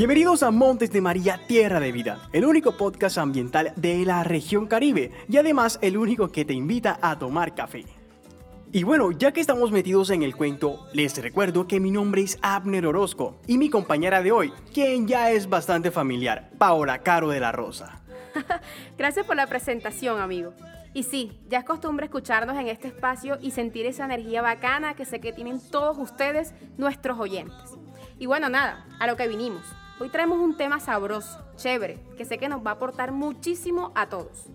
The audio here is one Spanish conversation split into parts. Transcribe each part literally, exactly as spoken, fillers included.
Bienvenidos a Montes de María, Tierra de Vida, el único podcast ambiental de la región Caribe y además el único que te invita a tomar café. Y bueno, ya que estamos metidos en el cuento, les recuerdo que mi nombre es Abner Orozco y mi compañera de hoy, quien ya es bastante familiar, Paola Caro de la Rosa. Gracias por la presentación, amigo. Y sí, ya es costumbre escucharnos en este espacio y sentir esa energía bacana que sé que tienen todos ustedes, nuestros oyentes. Y bueno, nada, a lo que vinimos. Hoy traemos un tema sabroso, chévere, que sé que nos va a aportar muchísimo a todos.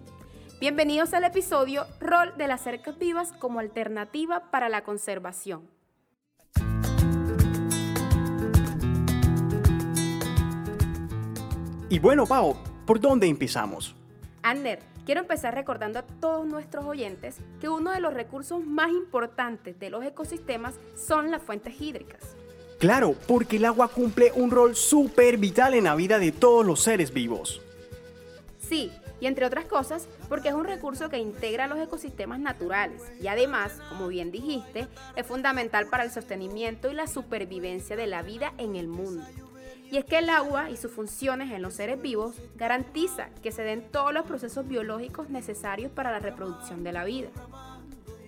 Bienvenidos al episodio Rol de las Cercas Vivas como alternativa para la conservación. Y bueno, Pau, ¿por dónde empezamos? Ander, quiero empezar recordando a todos nuestros oyentes que uno de los recursos más importantes de los ecosistemas son las fuentes hídricas. Claro, porque el agua cumple un rol súper vital en la vida de todos los seres vivos. Sí, y entre otras cosas, porque es un recurso que integra los ecosistemas naturales y además, como bien dijiste, es fundamental para el sostenimiento y la supervivencia de la vida en el mundo. Y es que el agua y sus funciones en los seres vivos garantiza que se den todos los procesos biológicos necesarios para la reproducción de la vida.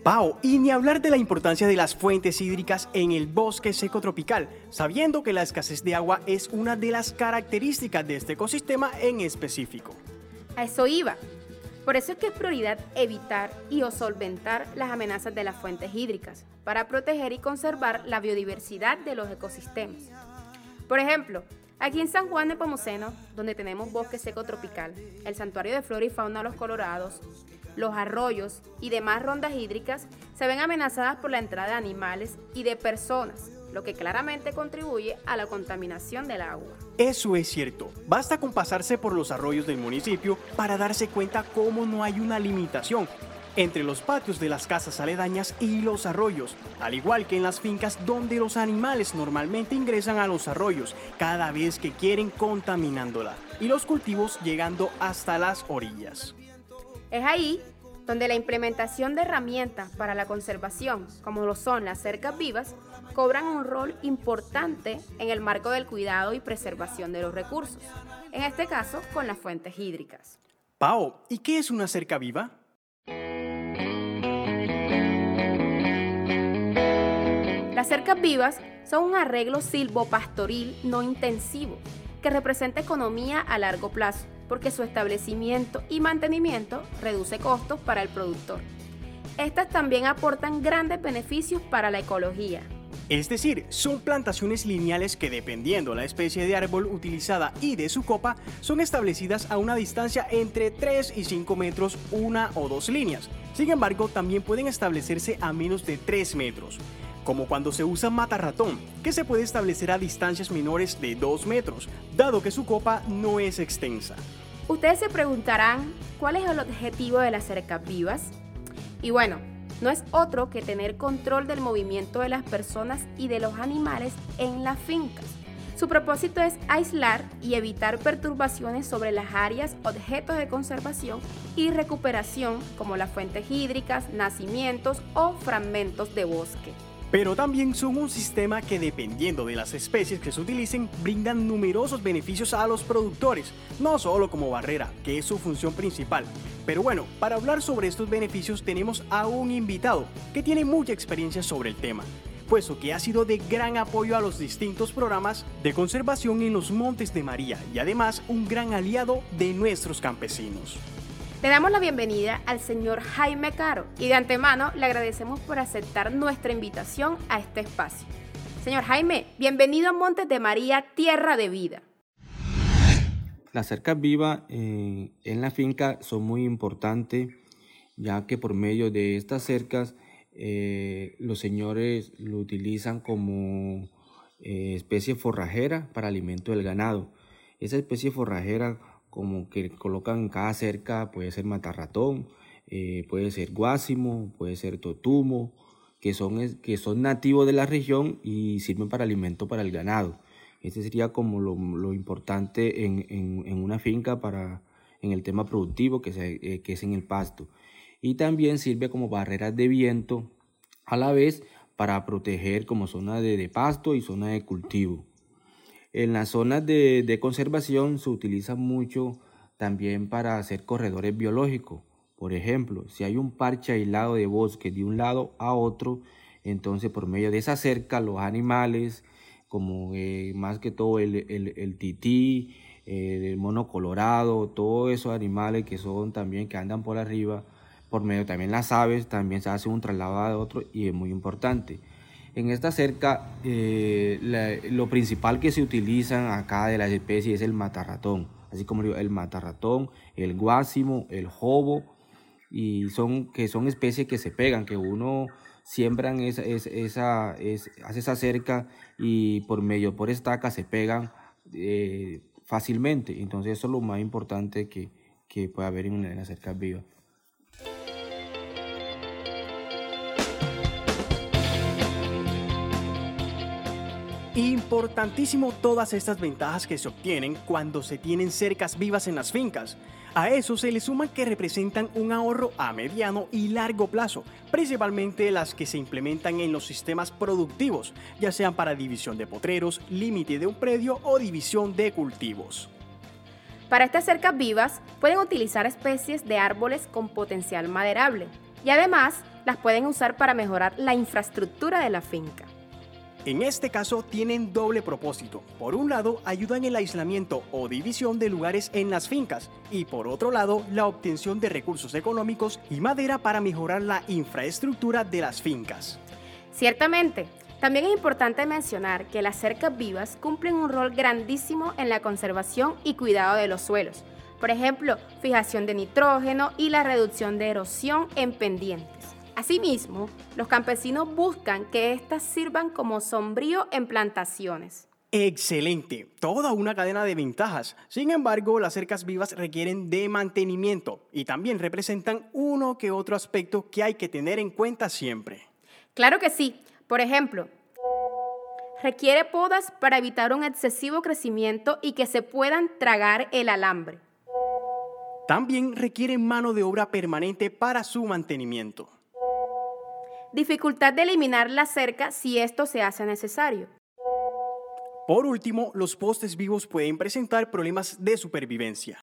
Pau, y ni hablar de la importancia de las fuentes hídricas en el bosque seco tropical, sabiendo que la escasez de agua es una de las características de este ecosistema en específico. A eso iba. Por eso es que es prioridad evitar y o solventar las amenazas de las fuentes hídricas para proteger y conservar la biodiversidad de los ecosistemas. Por ejemplo, aquí en San Juan Nepomuceno, donde tenemos bosque seco tropical, el santuario de flora y fauna de los colorados, los arroyos y demás rondas hídricas se ven amenazadas por la entrada de animales y de personas, lo que claramente contribuye a la contaminación del agua. Eso es cierto. Basta con pasarse por los arroyos del municipio para darse cuenta cómo no hay una limitación entre los patios de las casas aledañas y los arroyos, al igual que en las fincas donde los animales normalmente ingresan a los arroyos cada vez que quieren, contaminándola, y los cultivos llegando hasta las orillas. Es ahí donde la implementación de herramientas para la conservación, como lo son las cercas vivas, cobran un rol importante en el marco del cuidado y preservación de los recursos, en este caso con las fuentes hídricas. Pau, ¿y qué es una cerca viva? Las cercas vivas son un arreglo silvopastoril no intensivo que representa economía a largo plazo porque su establecimiento y mantenimiento reduce costos para el productor. Estas también aportan grandes beneficios para la ecología. Es decir, son plantaciones lineales que, dependiendo la especie de árbol utilizada y de su copa, son establecidas a una distancia entre tres y cinco metros una o dos líneas. Sin embargo, también pueden establecerse a menos de tres metros. Como cuando se usa matarratón, que se puede establecer a distancias menores de dos metros, dado que su copa no es extensa. Ustedes se preguntarán, ¿cuál es el objetivo de las cercas vivas? Y bueno, no es otro que tener control del movimiento de las personas y de los animales en las fincas. Su propósito es aislar y evitar perturbaciones sobre las áreas, objetos de conservación y recuperación, como las fuentes hídricas, nacimientos o fragmentos de bosque. Pero también son un sistema que, dependiendo de las especies que se utilicen, brindan numerosos beneficios a los productores, no solo como barrera, que es su función principal. Pero bueno, para hablar sobre estos beneficios tenemos a un invitado que tiene mucha experiencia sobre el tema, puesto que ha sido de gran apoyo a los distintos programas de conservación en los Montes de María y además un gran aliado de nuestros campesinos. Le damos la bienvenida al señor Jaime Caro y de antemano le agradecemos por aceptar nuestra invitación a este espacio. Señor Jaime, bienvenido a Montes de María, Tierra de Vida. Las cercas vivas eh, en la finca son muy importantes, ya que por medio de estas cercas eh, los señores lo utilizan como eh, especie forrajera para alimento del ganado. Esa especie forrajera, como que colocan en cada cerca, puede ser matarratón, eh, puede ser guásimo, puede ser totumo, que son, que son nativos de la región y sirven para alimento para el ganado. Este sería como lo, lo importante en, en, en una finca para, en el tema productivo que, se, eh, que es en el pasto. Y también sirve como barreras de viento, a la vez para proteger como zona de, de pasto y zona de cultivo. En las zonas de, de conservación se utiliza mucho también para hacer corredores biológicos. Por ejemplo, si hay un parche aislado de bosque de un lado a otro, entonces por medio de esa cerca los animales, como eh, más que todo el, el, el tití, eh, el mono colorado, todos esos animales que son también que andan por arriba, por medio también las aves, también se hace un traslado a otro y es muy importante. En esta cerca, eh, la, lo principal que se utilizan acá de las especies es el matarratón, así como digo, el matarratón, el guásimo, el jobo, y son, que son especies que se pegan, que uno siembran esa, esa, esa, esa, hace esa cerca y por medio, por estaca se pegan eh, fácilmente. Entonces eso es lo más importante que, que puede haber en las cercas vivas. Importantísimo todas estas ventajas que se obtienen cuando se tienen cercas vivas en las fincas. A eso se le suman que representan un ahorro a mediano y largo plazo, principalmente las que se implementan en los sistemas productivos, ya sean para división de potreros, límite de un predio o división de cultivos. Para estas cercas vivas pueden utilizar especies de árboles con potencial maderable y además las pueden usar para mejorar la infraestructura de la finca. En este caso tienen doble propósito. Por un lado, ayudan el aislamiento o división de lugares en las fincas y por otro lado, la obtención de recursos económicos y madera para mejorar la infraestructura de las fincas. Ciertamente, también es importante mencionar que las cercas vivas cumplen un rol grandísimo en la conservación y cuidado de los suelos. Por ejemplo, fijación de nitrógeno y la reducción de erosión en pendientes. Asimismo, los campesinos buscan que éstas sirvan como sombrío en plantaciones. ¡Excelente! Toda una cadena de ventajas. Sin embargo, las cercas vivas requieren de mantenimiento y también representan uno que otro aspecto que hay que tener en cuenta siempre. ¡Claro que sí! Por ejemplo, requiere podas para evitar un excesivo crecimiento y que se puedan tragar el alambre. También requiere mano de obra permanente para su mantenimiento. Dificultad de eliminar la cerca si esto se hace necesario. Por último, los postes vivos pueden presentar problemas de supervivencia.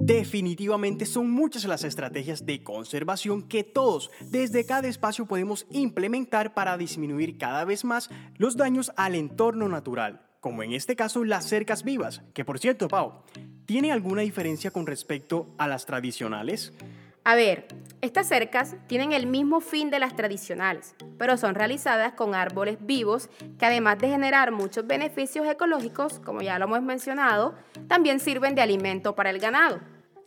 Definitivamente son muchas las estrategias de conservación que todos, desde cada espacio, podemos implementar para disminuir cada vez más los daños al entorno natural, como en este caso las cercas vivas, que por cierto, Pau, ¿tiene alguna diferencia con respecto a las tradicionales? A ver, estas cercas tienen el mismo fin de las tradicionales, pero son realizadas con árboles vivos que además de generar muchos beneficios ecológicos, como ya lo hemos mencionado, también sirven de alimento para el ganado.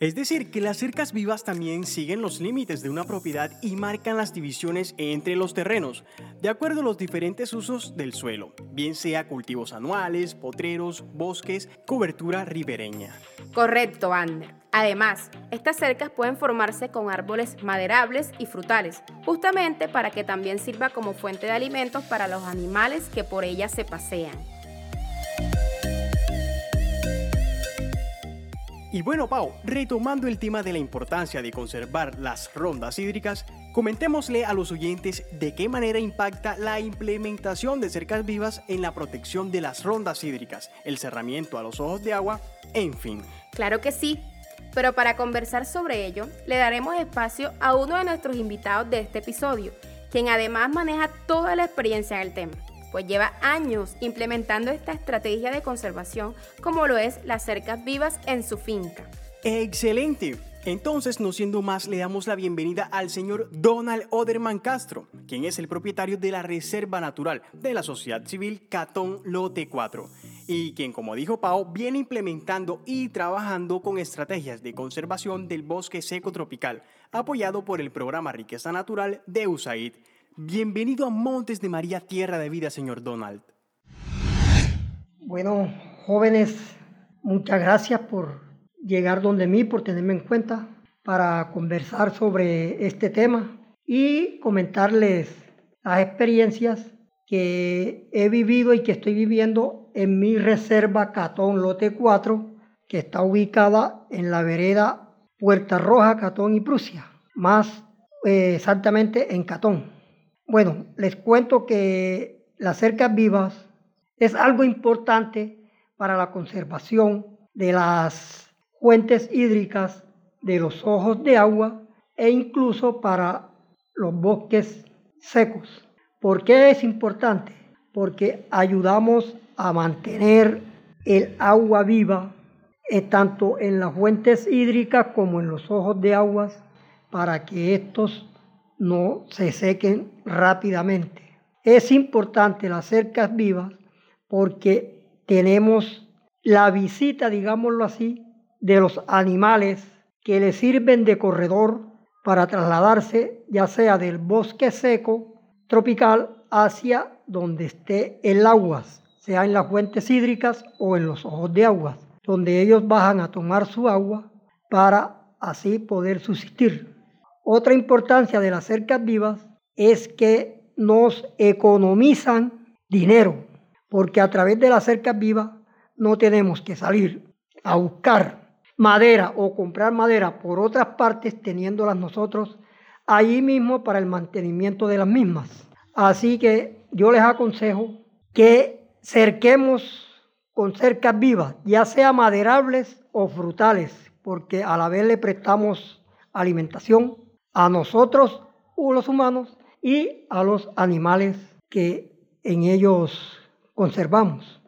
Es decir, que las cercas vivas también siguen los límites de una propiedad y marcan las divisiones entre los terrenos, de acuerdo a los diferentes usos del suelo, bien sea cultivos anuales, potreros, bosques, cobertura ribereña. Correcto, Abner. Además, estas cercas pueden formarse con árboles maderables y frutales, justamente para que también sirva como fuente de alimentos para los animales que por ellas se pasean. Y bueno, Pau, retomando el tema de la importancia de conservar las rondas hídricas, comentémosle a los oyentes de qué manera impacta la implementación de cercas vivas en la protección de las rondas hídricas, el cerramiento a los ojos de agua, en fin. Claro que sí, pero para conversar sobre ello, le daremos espacio a uno de nuestros invitados de este episodio, quien además maneja toda la experiencia del tema, pues lleva años implementando esta estrategia de conservación como lo es las cercas vivas en su finca. ¡Excelente! Entonces, no siendo más, le damos la bienvenida al señor Donald Oderman Castro, quien es el propietario de la Reserva Natural de la Sociedad Civil Catón Lote cuatro, y quien, como dijo Pau, viene implementando y trabajando con estrategias de conservación del bosque seco tropical, apoyado por el programa Riqueza Natural de USAID. Bienvenido a Montes de María, Tierra de Vida, señor Donald. Bueno, jóvenes, muchas gracias por llegar donde mí, por tenerme en cuenta para conversar sobre este tema y comentarles las experiencias que he vivido y que estoy viviendo en mi reserva Catón Lote cuatro, que está ubicada en la vereda Puerta Roja, Catón y Prusia, más eh, exactamente en Catón. Bueno, les cuento que las cercas vivas es algo importante para la conservación de las fuentes hídricas, de los ojos de agua e incluso para los bosques secos. ¿Por qué es importante? Porque ayudamos a mantener el agua viva, eh, tanto en las fuentes hídricas como en los ojos de aguas, para que estos no se sequen rápidamente. Es importante las cercas vivas porque tenemos la visita, digámoslo así, de los animales que les sirven de corredor para trasladarse ya sea del bosque seco tropical hacia donde esté el agua, sea en las fuentes hídricas o en los ojos de agua, donde ellos bajan a tomar su agua para así poder subsistir. Otra importancia de las cercas vivas es que nos economizan dinero, porque a través de las cercas vivas no tenemos que salir a buscar madera o comprar madera por otras partes, teniéndolas nosotros ahí mismo para el mantenimiento de las mismas. Así que yo les aconsejo que cerquemos con cercas vivas, ya sea maderables o frutales, porque a la vez le prestamos alimentación a nosotros, los humanos, y a los animales que en ellos conservamos.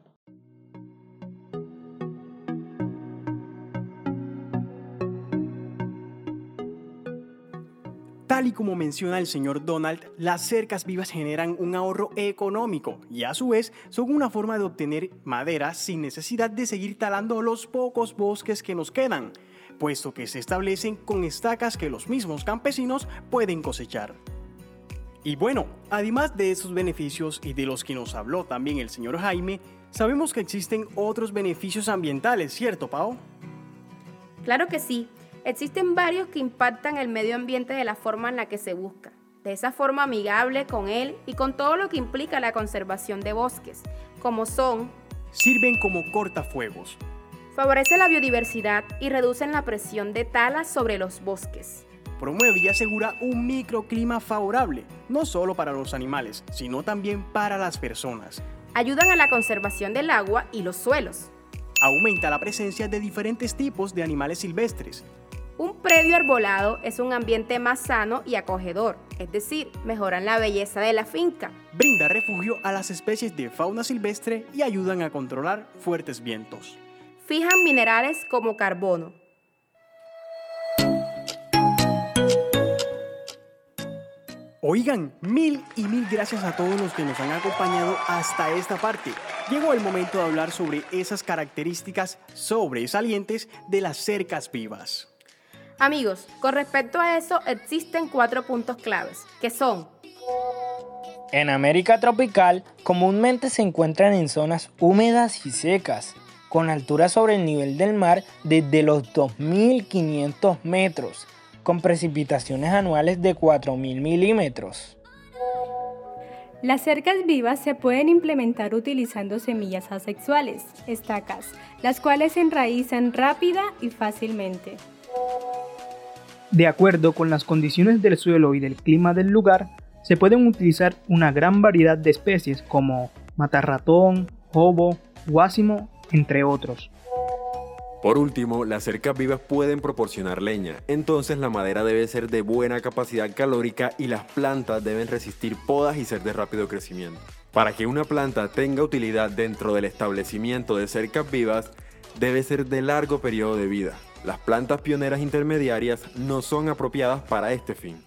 Tal y como menciona el señor Donald, las cercas vivas generan un ahorro económico y a su vez son una forma de obtener madera sin necesidad de seguir talando los pocos bosques que nos quedan, puesto que se establecen con estacas que los mismos campesinos pueden cosechar. Y bueno, además de esos beneficios y de los que nos habló también el señor Jaime, sabemos que existen otros beneficios ambientales, ¿cierto, Pao? Claro que sí. Existen varios que impactan el medio ambiente de la forma en la que se busca, de esa forma amigable con él y con todo lo que implica la conservación de bosques, como son: sirven como cortafuegos, favorece la biodiversidad y reducen la presión de talas sobre los bosques, promueve y asegura un microclima favorable, no solo para los animales, sino también para las personas, ayudan a la conservación del agua y los suelos, aumenta la presencia de diferentes tipos de animales silvestres. Un predio arbolado es un ambiente más sano y acogedor, es decir, mejoran la belleza de la finca. Brinda refugio a las especies de fauna silvestre y ayudan a controlar fuertes vientos. Fijan minerales como carbono. Oigan, mil y mil gracias a todos los que nos han acompañado hasta esta parte. Llegó el momento de hablar sobre esas características sobresalientes de las cercas vivas. Amigos, con respecto a eso existen cuatro puntos claves, que son: en América tropical comúnmente se encuentran en zonas húmedas y secas, con alturas sobre el nivel del mar desde los dos mil quinientos metros, con precipitaciones anuales de cuatro mil milímetros. Las cercas vivas se pueden implementar utilizando semillas asexuales, estacas, las cuales se enraizan rápida y fácilmente. De acuerdo con las condiciones del suelo y del clima del lugar, se pueden utilizar una gran variedad de especies como matarratón, jobo, guásimo, entre otros. Por último, las cercas vivas pueden proporcionar leña, entonces la madera debe ser de buena capacidad calórica y las plantas deben resistir podas y ser de rápido crecimiento. Para que una planta tenga utilidad dentro del establecimiento de cercas vivas, debe ser de largo periodo de vida. Las plantas pioneras intermediarias no son apropiadas para este fin.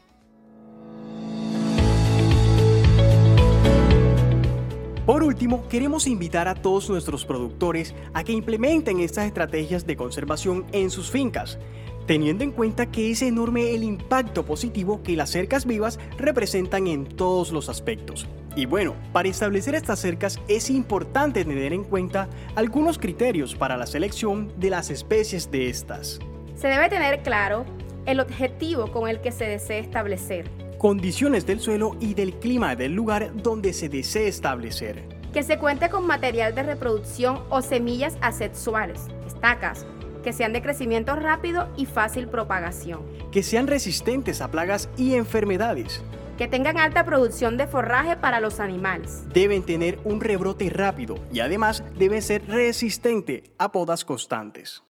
Por último, queremos invitar a todos nuestros productores a que implementen estas estrategias de conservación en sus fincas, teniendo en cuenta que es enorme el impacto positivo que las cercas vivas representan en todos los aspectos. Y bueno, para establecer estas cercas es importante tener en cuenta algunos criterios para la selección de las especies de estas. Se debe tener claro el objetivo con el que se desea establecer, condiciones del suelo y del clima del lugar donde se desee establecer, que se cuente con material de reproducción o semillas asexuales, estacas, que sean de crecimiento rápido y fácil propagación, que sean resistentes a plagas y enfermedades, que tengan alta producción de forraje para los animales. Deben tener un rebrote rápido y además deben ser resistente a podas constantes.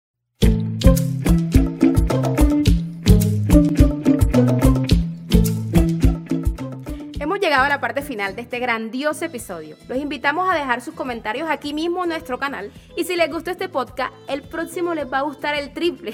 Llegado a la parte final de este grandioso episodio. Los invitamos a dejar sus comentarios aquí mismo en nuestro canal, y si les gustó este podcast, el próximo les va a gustar el triple.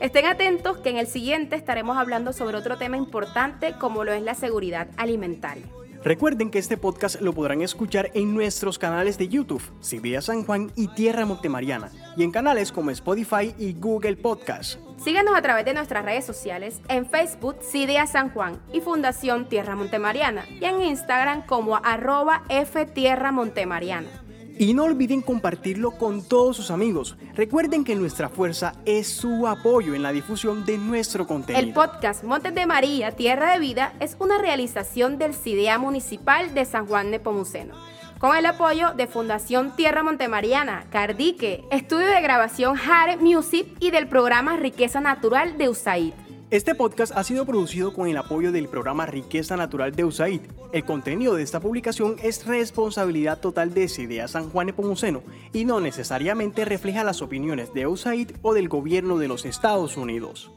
Estén atentos que en el siguiente estaremos hablando sobre otro tema importante como lo es la seguridad alimentaria. Recuerden que este podcast lo podrán escuchar en nuestros canales de YouTube, CIDEA San Juan y Tierra Montemariana, y en canales como Spotify y Google Podcast. Síganos a través de nuestras redes sociales, en Facebook CIDEA San Juan y Fundación Tierra Montemariana, y en Instagram como arroba ftierra montemariana. Y no olviden compartirlo con todos sus amigos. Recuerden que nuestra fuerza es su apoyo en la difusión de nuestro contenido. El podcast Montes de María, Tierra de Vida es una realización del CIDEA Municipal de San Juan Nepomuceno, con el apoyo de Fundación Tierra Montemariana, Cardique, estudio de grabación Hare Music y del programa Riqueza Natural de USAID. Este podcast ha sido producido con el apoyo del programa Riqueza Natural de USAID. El contenido de esta publicación es responsabilidad total de CIDEA San Juan Nepomuceno y no necesariamente refleja las opiniones de USAID o del gobierno de los Estados Unidos.